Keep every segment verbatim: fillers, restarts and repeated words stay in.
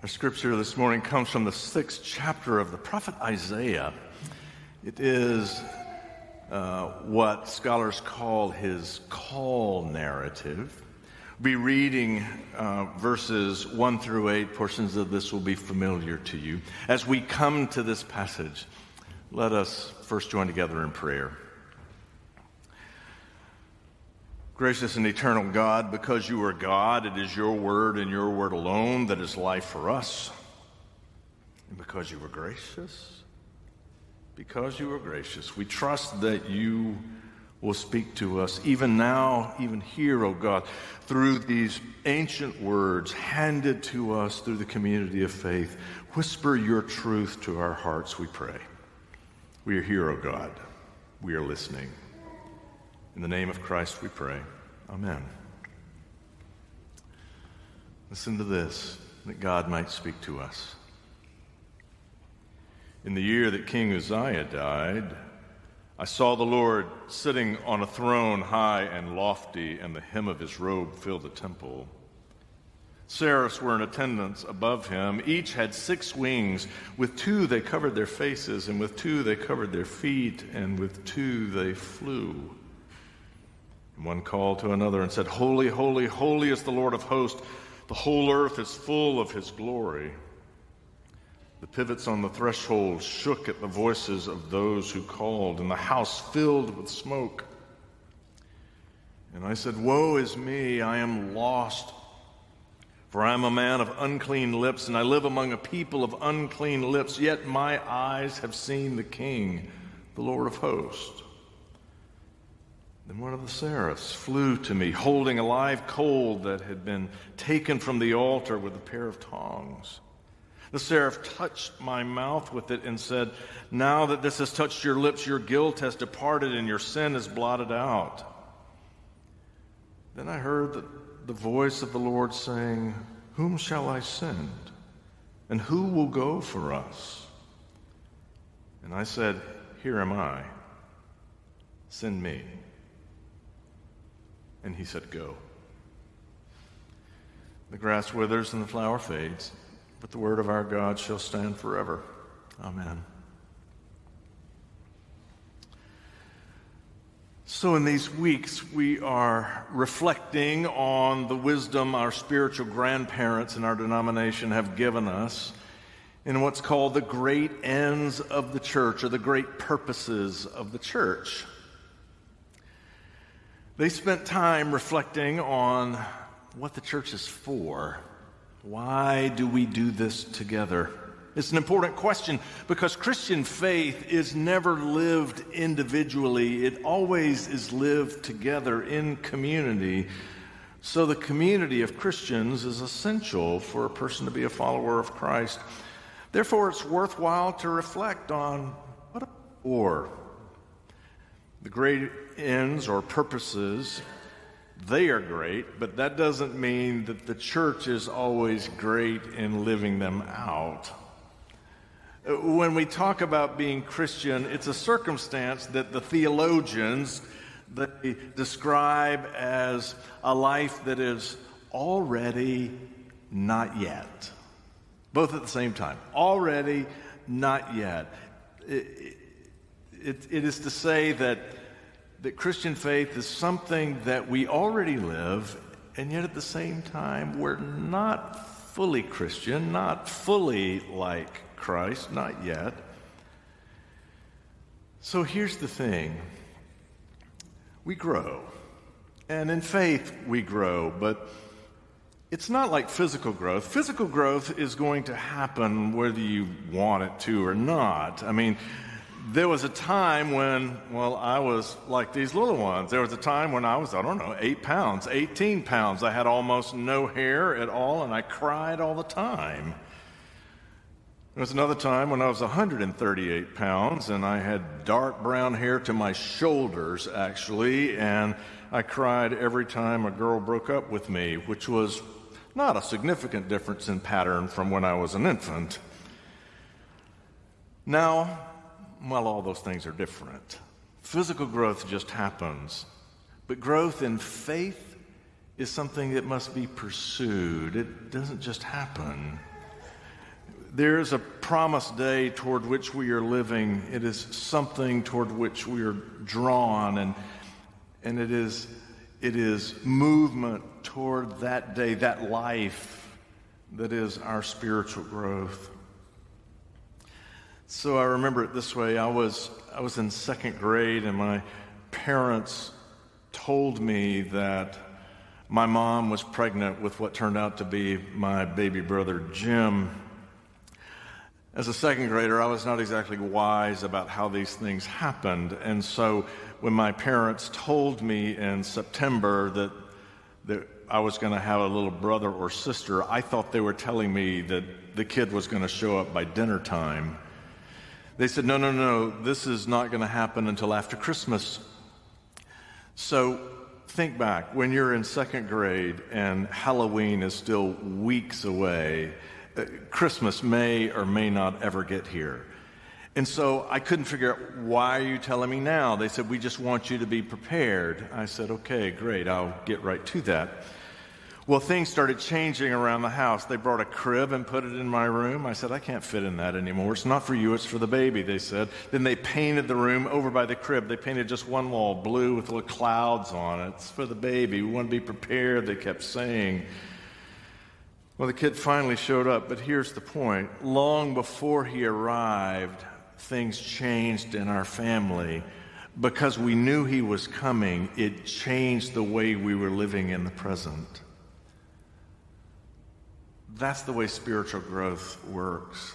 Our scripture this morning comes from the sixth chapter of the prophet Isaiah. It is uh, what scholars call his call narrative. We'll be reading uh, verses one through eight. Portions of this will be familiar to you. As we come to this passage, let us first join together in prayer. Gracious and eternal God, because you are God, it is your word and your word alone that is life for us. And because you are gracious, because you are gracious, we trust that you will speak to us even now, even here, O God, through these ancient words handed to us through the community of faith. Whisper your truth to our hearts, we pray. We are here, O God. We are listening. In the name of Christ we pray. Amen. Listen to this, that God might speak to us. In the year that King Uzziah died, I saw the Lord sitting on a throne high and lofty, and the hem of his robe filled the temple. Seraphs were in attendance above him. Each had six wings. With two they covered their faces, and with two they covered their feet, and with two they flew. One called to another and said, "Holy, holy, holy is the Lord of hosts. The whole earth is full of his glory." The pivots on the threshold shook at the voices of those who called, and the house filled with smoke. And I said, "Woe is me, I am lost, for I am a man of unclean lips, and I live among a people of unclean lips. Yet my eyes have seen the King, the Lord of hosts." Then one of the seraphs flew to me, holding a live coal that had been taken from the altar with a pair of tongs. The seraph touched my mouth with it and said, "Now that this has touched your lips, your guilt has departed and your sin is blotted out." Then I heard the, the voice of the Lord saying, "Whom shall I send? And who will go for us?" And I said, "Here am I. Send me." And he said, "Go." The grass withers and the flower fades, but the word of our God shall stand forever. Amen. So in these weeks, we are reflecting on the wisdom our spiritual grandparents in our denomination have given us in what's called the great ends of the church, or the great purposes of the church. They spent time reflecting on what the church is for. Why do we do this together? It's an important question because Christian faith is never lived individually. It always is lived together in community. So the community of Christians is essential for a person to be a follower of Christ. Therefore, it's worthwhile to reflect on what a or. The great ends or purposes, they are great, but that doesn't mean that the church is always great in living them out. When we talk about being Christian, it's a circumstance that the theologians they describe as a life that is already not yet. Both at the same time. Already not yet. It, It, it is to say that, that Christian faith is something that we already live, and yet at the same time, we're not fully Christian, not fully like Christ, not yet. So here's the thing. We grow, and in faith we grow, but it's not like physical growth. Physical growth is going to happen whether you want it to or not. I mean, there was a time when, well, I was like these little ones. There was a time when I was, I don't know, eight pounds, eighteen pounds. I had almost no hair at all, and I cried all the time. There was another time when I was one hundred thirty-eight pounds, and I had dark brown hair to my shoulders, actually, and I cried every time a girl broke up with me, which was not a significant difference in pattern from when I was an infant. Now, well, all those things are different. Physical growth just happens. But growth in faith is something that must be pursued. It doesn't just happen. There is a promised day toward which we are living. It is something toward which we are drawn, and and it is it is movement toward that day, that life, that is our spiritual growth. So I remember it this way. I was I was in second grade, and my parents told me that my mom was pregnant with what turned out to be my baby brother, Jim. As a second grader, I was not exactly wise about how these things happened. And so when my parents told me in September that, that I was going to have a little brother or sister, I thought they were telling me that the kid was going to show up by dinner time. They said, no, no, no, this is not going to happen until after Christmas. So think back, when you're in second grade and Halloween is still weeks away, Christmas may or may not ever get here. And so I couldn't figure out, why are you telling me now? They said, we just want you to be prepared. I said, okay, great, I'll get right to that. Well, things started changing around the house. They brought a crib and put it in my room. I said, I can't fit in that anymore. It's not for you, it's for the baby, they said. Then they painted the room over by the crib. They painted just one wall blue with little clouds on it. It's for the baby. We want to be prepared, they kept saying. Well, the kid finally showed up, but here's the point. Long before he arrived, things changed in our family. Because we knew he was coming, it changed the way we were living in the present. That's the way spiritual growth works.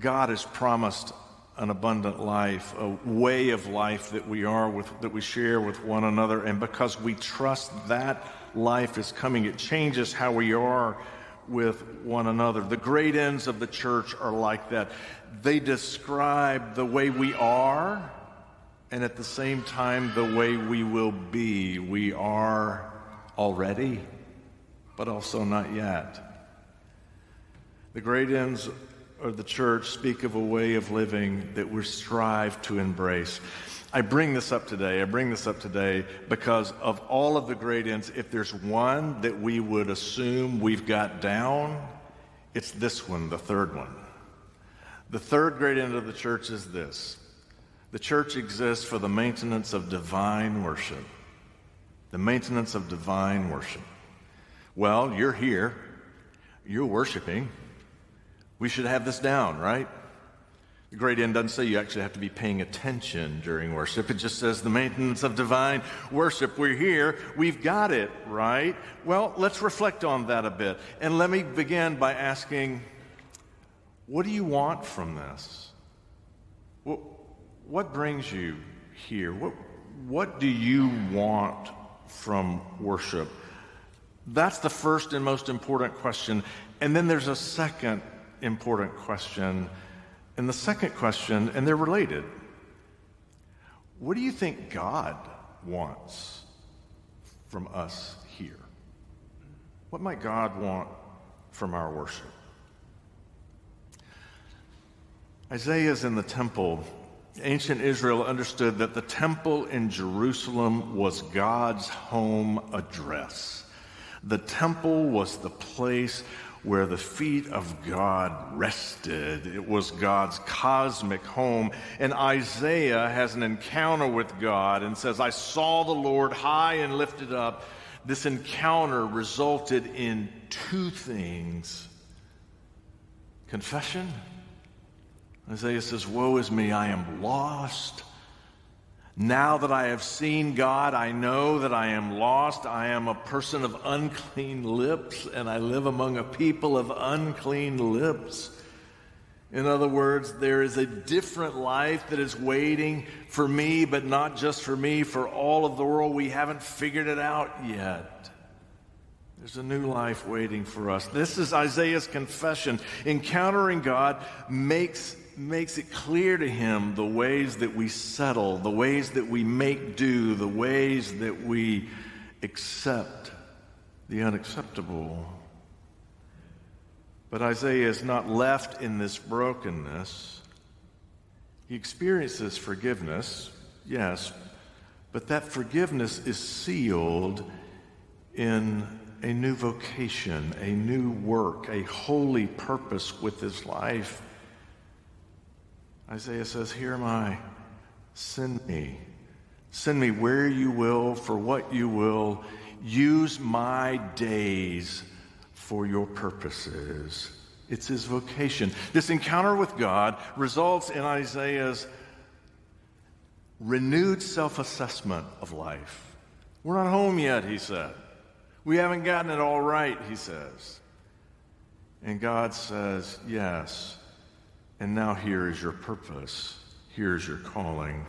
God has promised an abundant life, a way of life that we are with, that we share with one another, and because we trust that life is coming, it changes how we are with one another. The great ends of the church are like that. They describe the way we are, and at the same time, the way we will be. We are already, but also not yet. The great ends of the church speak of a way of living that we strive to embrace. I bring this up today. I bring this up today because of all of the great ends, if there's one that we would assume we've got down, it's this one, the third one. The third great end of the church is this. The church exists for the maintenance of divine worship. The maintenance of divine worship. Well, you're here. You're worshiping. We should have this down, right? The great end doesn't say you actually have to be paying attention during worship. It just says the maintenance of divine worship. We're here. We've got it, right? Well, let's reflect on that a bit. And let me begin by asking, what do you want from this? What, what brings you here? What, what do you want from worship? That's the first and most important question. And then there's a second important question. And the second question, and they're related. What do you think God wants from us here? What might God want from our worship? Isaiah's in the temple. Ancient Israel understood that the temple in Jerusalem was God's home address. The temple was the place where the feet of God rested. It was God's cosmic home. And Isaiah has an encounter with God and says, I saw the Lord high and lifted up. This encounter resulted in two things. Confession. Isaiah says, woe is me, I am lost. Now that I have seen God, I know that I am lost. I am a person of unclean lips, and I live among a people of unclean lips. In other words, there is a different life that is waiting for me, but not just for me, for all of the world. We haven't figured it out yet. There's a new life waiting for us. This is Isaiah's confession. Encountering God makes makes it clear to him the ways that we settle, the ways that we make do, the ways that we accept the unacceptable. But Isaiah is not left in this brokenness. He experiences forgiveness, yes, but that forgiveness is sealed in a new vocation, a new work, a holy purpose with his life. Isaiah says, "Here am I, send me. Send me where you will, for what you will. Use my days for your purposes." It's his vocation. This encounter with God results in Isaiah's renewed self-assessment of life. We're not home yet, he said. We haven't gotten it all right, he says. And God says, yes, and now here is your purpose. Here's your calling.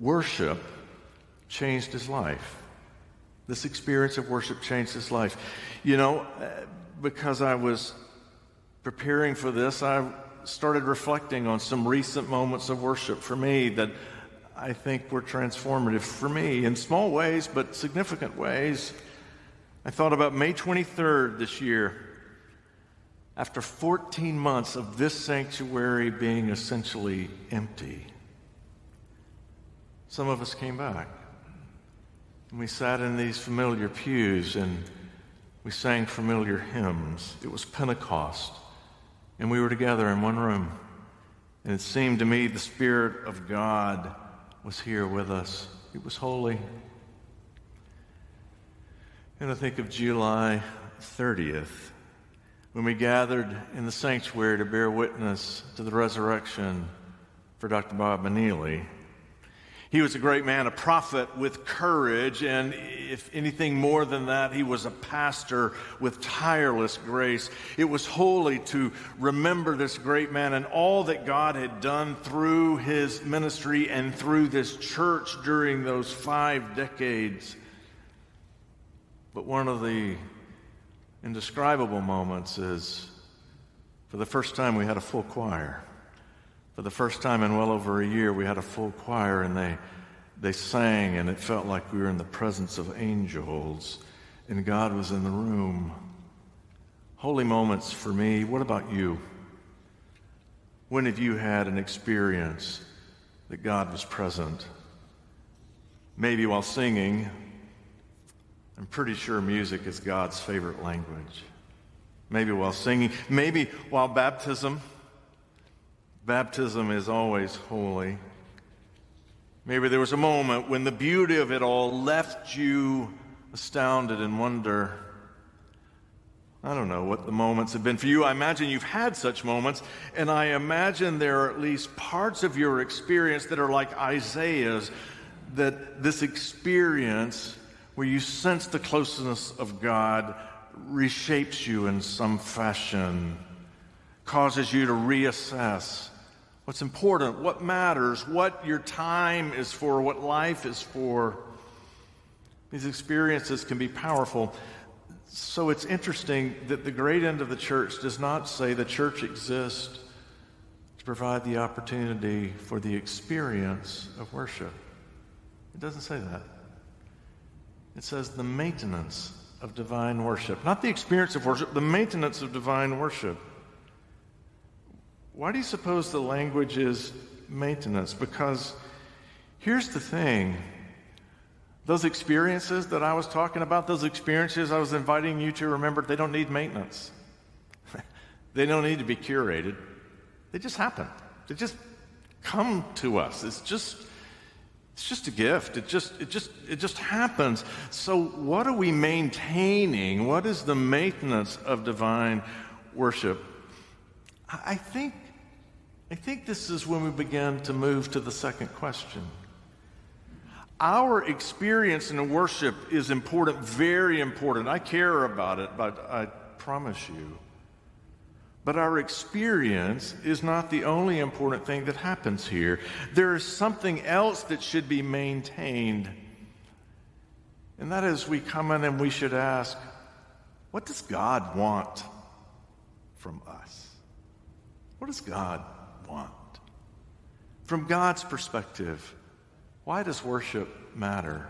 Worship changed his life. This experience of worship changed his life. You know, because I was preparing for this, I started reflecting on some recent moments of worship for me that I think were transformative for me in small ways, but significant ways. I thought about May twenty-third this year. After fourteen months of this sanctuary being essentially empty, some of us came back. And we sat in these familiar pews and we sang familiar hymns. It was Pentecost, and we were together in one room. And it seemed to me the Spirit of God was here with us. It was holy. And I think of July thirtieth, when we gathered in the sanctuary to bear witness to the resurrection for Doctor Bob Menealy. He was a great man, a prophet with courage, and if anything more than that, he was a pastor with tireless grace. It was holy to remember this great man and all that God had done through his ministry and through this church during those five decades. But one of the indescribable moments is, for the first time, we had a full choir. For the first time in well over a year, we had a full choir, and they they sang, and it felt like we were in the presence of angels, and God was in the room. Holy moments for me. What about you? When have you had an experience that God was present? Maybe while singing. I'm pretty sure music is God's favorite language. Maybe while singing. Maybe while baptism. Baptism is always holy. Maybe there was a moment when the beauty of it all left you astounded in wonder. I don't know what the moments have been for you. I imagine you've had such moments, and I imagine there are at least parts of your experience that are like Isaiah's, that this experience where you sense the closeness of God reshapes you in some fashion, causes you to reassess what's important, what matters, what your time is for, what life is for. These experiences can be powerful. So it's interesting that the great end of the church does not say the church exists to provide the opportunity for the experience of worship. It doesn't say that. It says the maintenance of divine worship. Not the experience of worship, the maintenance of divine worship. Why do you suppose the language is maintenance? Because here's the thing. Those experiences that I was talking about, those experiences I was inviting you to remember, they don't need maintenance. They don't need to be curated. They just happen. They just come to us. It's just it's just a gift. It just it just it just happens. So what are we maintaining? What is the maintenance of divine worship? I think I think this is when we begin to move to the second question. Our experience in worship is important, very important. I care about it, but I promise you. But our experience is not the only important thing that happens here. There is something else that should be maintained. And that is, we come in and we should ask, what does God want from us? What does God want? From God's perspective, why does worship matter?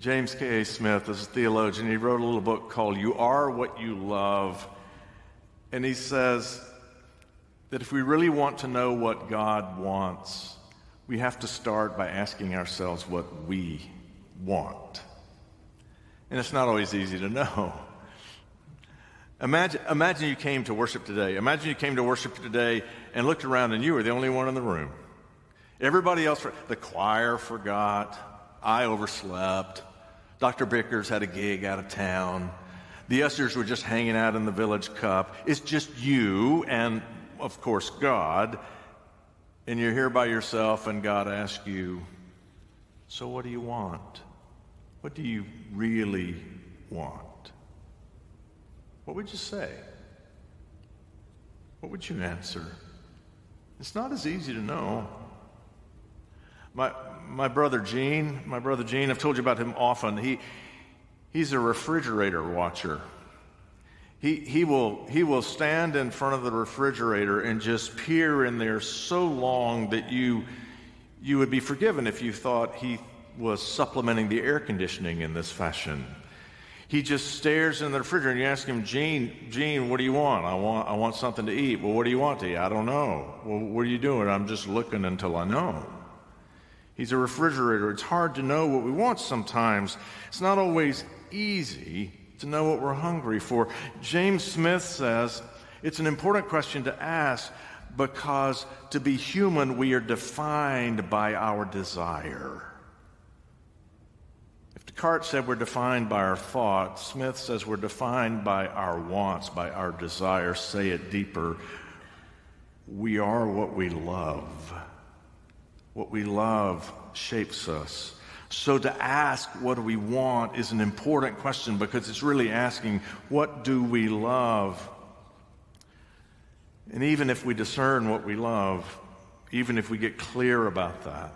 James K A. Smith is a theologian. He wrote a little book called You Are What You Love. And he says that if we really want to know what God wants, we have to start by asking ourselves what we want. And it's not always easy to know. Imagine, imagine you came to worship today. Imagine you came to worship today and looked around and you were the only one in the room. Everybody else, the choir forgot, I overslept, Doctor Bickers had a gig out of town, the ushers were just hanging out in the Village Cup. It's just you and, of course, God, and you're here by yourself, and God asks you, so what do you want? What do you really want? What would you say? What would you answer? It's not as easy to know. My my brother Gene, my brother Gene, I've told you about him often. He he's a refrigerator watcher. He he will he will stand in front of the refrigerator and just peer in there so long that you you would be forgiven if you thought he was supplementing the air conditioning in this fashion. He just stares in the refrigerator, and you ask him, Gene, Gene, what do you want? I want I want something to eat. Well, what do you want to eat? I don't know. Well, what are you doing? I'm just looking until I know. He's a refrigerator. It's hard to know what we want sometimes. It's not always easy to know what we're hungry for. James Smith says it's an important question to ask because to be human, we are defined by our desire. Descartes said we're defined by our thoughts. Smith says we're defined by our wants, by our desires. Say it deeper. We are what we love. What we love shapes us. So to ask what do we want is an important question because it's really asking what do we love? And even if we discern what we love, even if we get clear about that,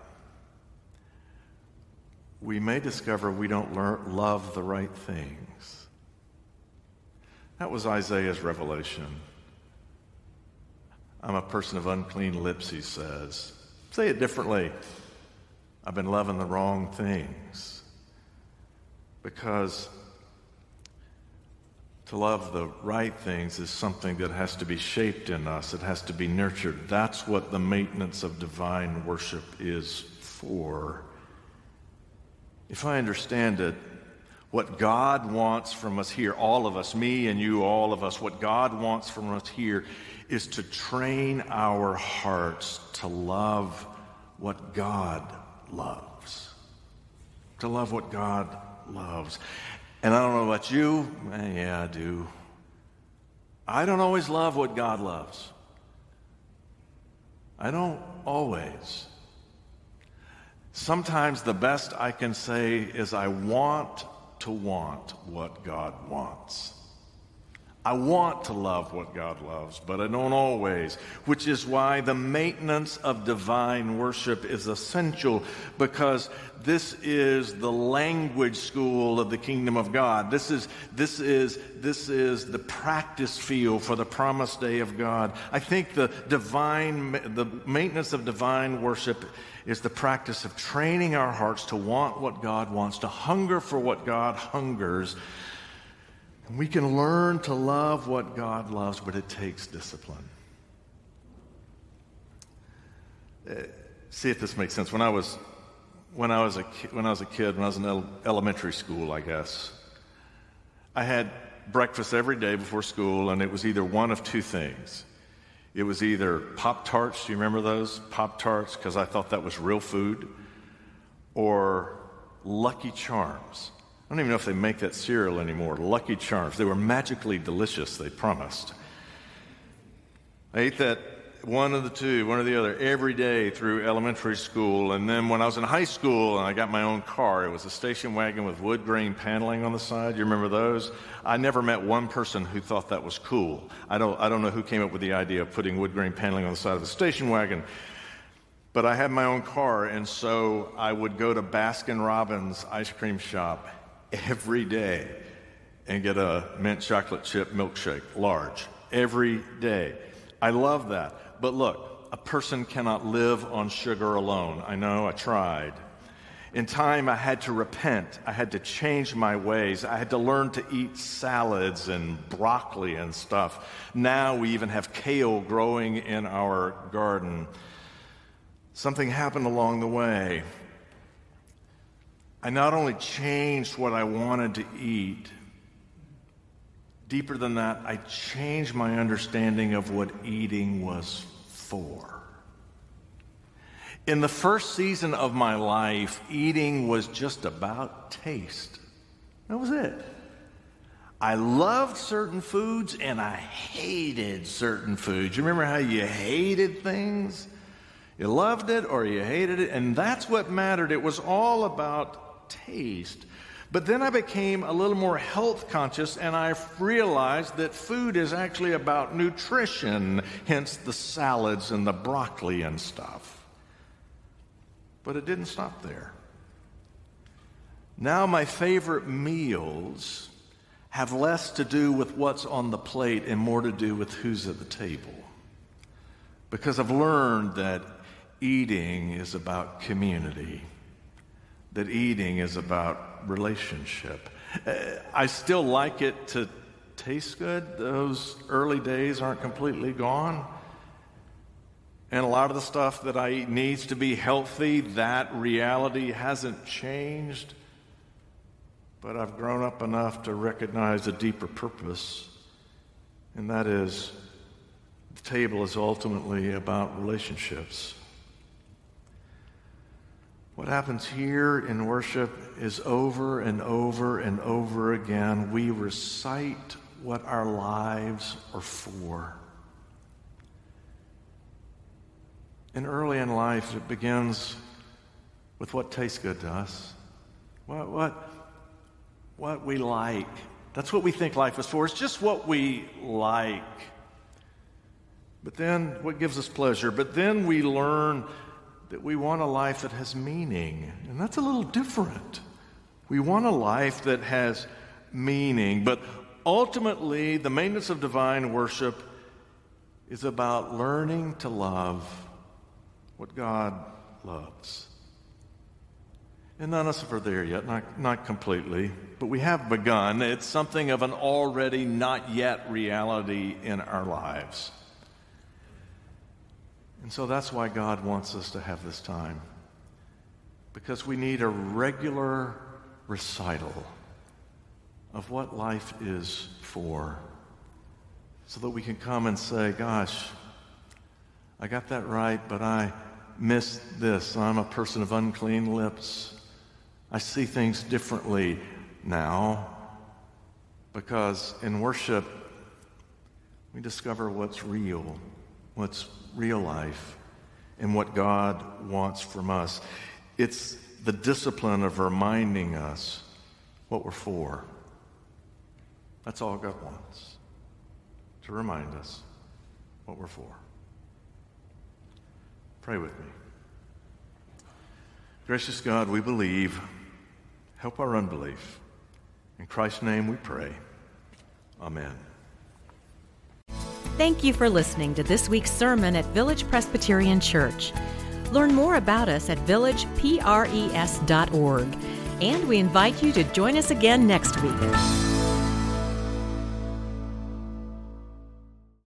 we may discover we don't learn, love the right things. That was Isaiah's revelation. I'm a person of unclean lips, he says. Say it differently. I've been loving the wrong things. Because to love the right things is something that has to be shaped in us. It has to be nurtured. That's what the maintenance of divine worship is for. If I understand it, what God wants from us here, all of us, me and you, all of us, what God wants from us here is to train our hearts to love what God loves. To love what God loves. And I don't know about you. Yeah, I do. I don't always love what God loves. I don't always. Sometimes the best I can say is I want to want what God wants. I want to love what God loves, but I don't always, which is why the maintenance of divine worship is essential because this is the language school of the kingdom of God. This is this is this is the practice field for the promised day of God. I think the divine the maintenance of divine worship is the practice of training our hearts to want what God wants, to hunger for what God hungers. And we can learn to love what God loves, but it takes discipline. Uh, see if this makes sense. When I was, when I was a ki- when I was a kid, when I was in ele- elementary school, I guess, I had breakfast every day before school, and it was either one of two things. It was either Pop-Tarts, do you remember those? Pop-Tarts, because I thought that was real food, or Lucky Charms. I don't even know if they make that cereal anymore. Lucky Charms. They were magically delicious, they promised. I ate that one of the two, one or the other, every day through elementary school. And then when I was in high school and I got my own car, it was a station wagon with wood grain paneling on the side. You remember those? I never met one person who thought that was cool. I don't, I don't know who came up with the idea of putting wood grain paneling on the side of a station wagon. But I had my own car, and so I would go to Baskin Robbins ice cream shop every day and get a mint chocolate chip milkshake, large, every day. I love that. But look, a person cannot live on sugar alone. I know, I tried. In time, I had to repent. I had to change my ways. I had to learn to eat salads and broccoli and stuff. Now we even have kale growing in our garden. Something happened along the way. I not only changed what I wanted to eat, deeper than that, I changed my understanding of what eating was for. In the first season of my life, eating was just about taste. That was it. I loved certain foods and I hated certain foods. You remember how you hated things? You loved it or you hated it, and that's what mattered. It was all about taste. But then I became a little more health conscious, and I realized that food is actually about nutrition, hence the salads and the broccoli and stuff. But it didn't stop there. Now my favorite meals have less to do with what's on the plate and more to do with who's at the table. Because I've learned that eating is about community, that eating is about relationship. Uh, I still like it to taste good. Those early days aren't completely gone. And a lot of the stuff that I eat needs to be healthy. That reality hasn't changed. But I've grown up enough to recognize a deeper purpose, and that is the table is ultimately about relationships. What happens here in worship is over and over and over again. We recite what our lives are for. And early in life, it begins with what tastes good to us, what, what, what we like. That's what we think life is for. It's just what we like. But then what gives us pleasure? But then we learn that we want a life that has meaning. And that's a little different. We want a life that has meaning. But ultimately, the maintenance of divine worship is about learning to love what God loves. And none of us are there yet, not, not completely, but we have begun. It's something of an already not yet reality in our lives. And so that's why God wants us to have this time, because we need a regular recital of what life is for, so that we can come and say, gosh, I got that right, but I missed this. I'm a person of unclean lips. I see things differently now, because in worship, we discover what's real, what's real life, and what God wants from us. It's the discipline of reminding us what we're for. That's all God wants, to remind us what we're for. Pray with me. Gracious God, we believe. Help our unbelief. In Christ's name we pray. Amen. Thank you for listening to this week's sermon at Village Presbyterian Church. Learn more about us at village pres dot org, and we invite you to join us again next week.